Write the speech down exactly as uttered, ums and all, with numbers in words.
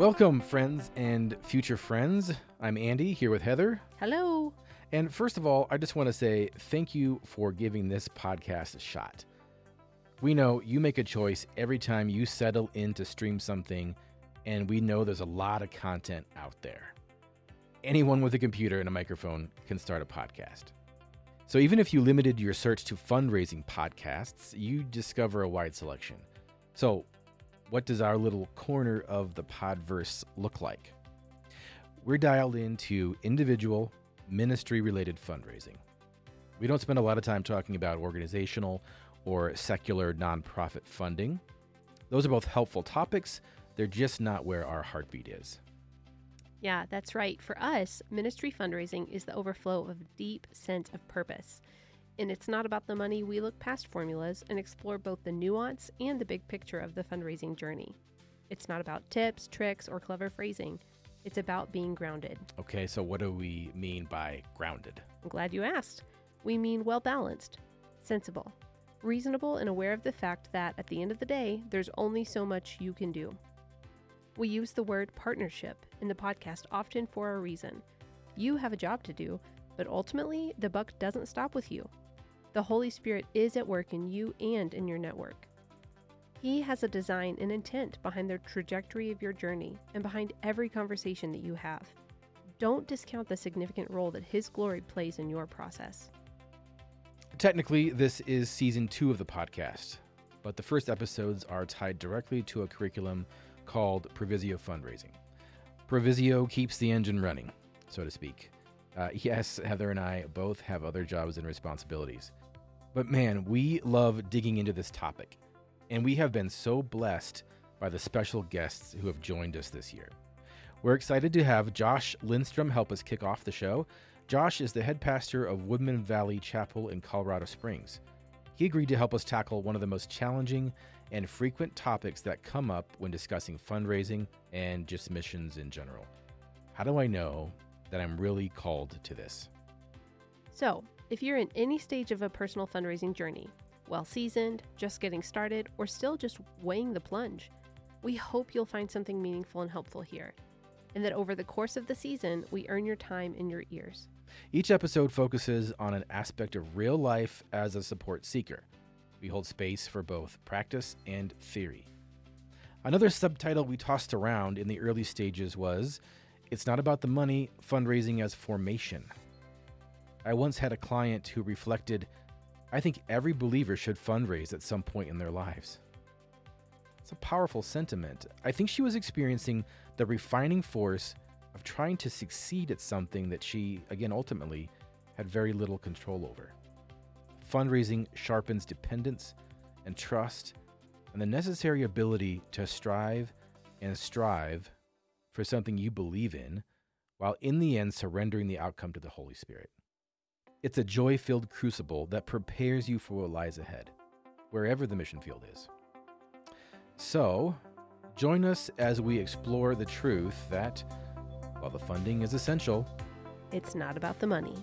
Welcome, friends and future friends. I'm Andy, here with Heather. Hello. And first of all, I just want to say thank you for giving this podcast a shot. We know you make a choice every time you settle in to stream something, and we know there's a lot of content out there. Anyone with a computer and a microphone can start a podcast. So even if you limited your search to fundraising podcasts, you discover a wide selection. So what does our little corner of the podverse look like? We're dialed into individual, ministry-related fundraising. We don't spend a lot of time talking about organizational or secular nonprofit funding. Those are both helpful topics. They're just not where our heartbeat is. Yeah, that's right. For us, ministry fundraising is the overflow of a deep sense of purpose. And it's not about the money. We look past formulas and explore both the nuance and the big picture of the fundraising journey. It's not about tips, tricks, or clever phrasing. It's about being grounded. Okay, so what do we mean by grounded? I'm glad you asked. We mean well-balanced, sensible, reasonable, and aware of the fact that at the end of the day, there's only so much you can do. We use the word partnership in the podcast often for a reason. You have a job to do, but ultimately, the buck doesn't stop with you. The Holy Spirit is at work in you and in your network. He has a design and intent behind the trajectory of your journey and behind every conversation that you have. Don't discount the significant role that His glory plays in your process. Technically, this is season two of the podcast, but the first episodes are tied directly to a curriculum called Provisio Fundraising. Provisio keeps the engine running, so to speak. Uh, yes, Heather and I both have other jobs and responsibilities. But man, we love digging into this topic. And we have been so blessed by the special guests who have joined us this year. We're excited to have Josh Lindstrom help us kick off the show. Josh is the head pastor of Woodmen Valley Chapel in Colorado Springs. He agreed to help us tackle one of the most challenging and frequent topics that come up when discussing fundraising and just missions in general. How do I know that I'm really called to this? So, if you're in any stage of a personal fundraising journey, well-seasoned, just getting started, or still just weighing the plunge, we hope you'll find something meaningful and helpful here, and that over the course of the season, we earn your time and your ears. Each episode focuses on an aspect of real life as a support seeker. We hold space for both practice and theory. Another subtitle we tossed around in the early stages was It's Not About the Money, Fundraising as Formation. I once had a client who reflected, I think every believer should fundraise at some point in their lives. It's a powerful sentiment. I think she was experiencing the refining force of trying to succeed at something that she, again, ultimately had very little control over. Fundraising sharpens dependence and trust and the necessary ability to strive and strive for something you believe in, while in the end surrendering the outcome to the Holy Spirit. It's a joy-filled crucible that prepares you for what lies ahead, wherever the mission field is. So, join us as we explore the truth that, while the funding is essential, it's not about the money.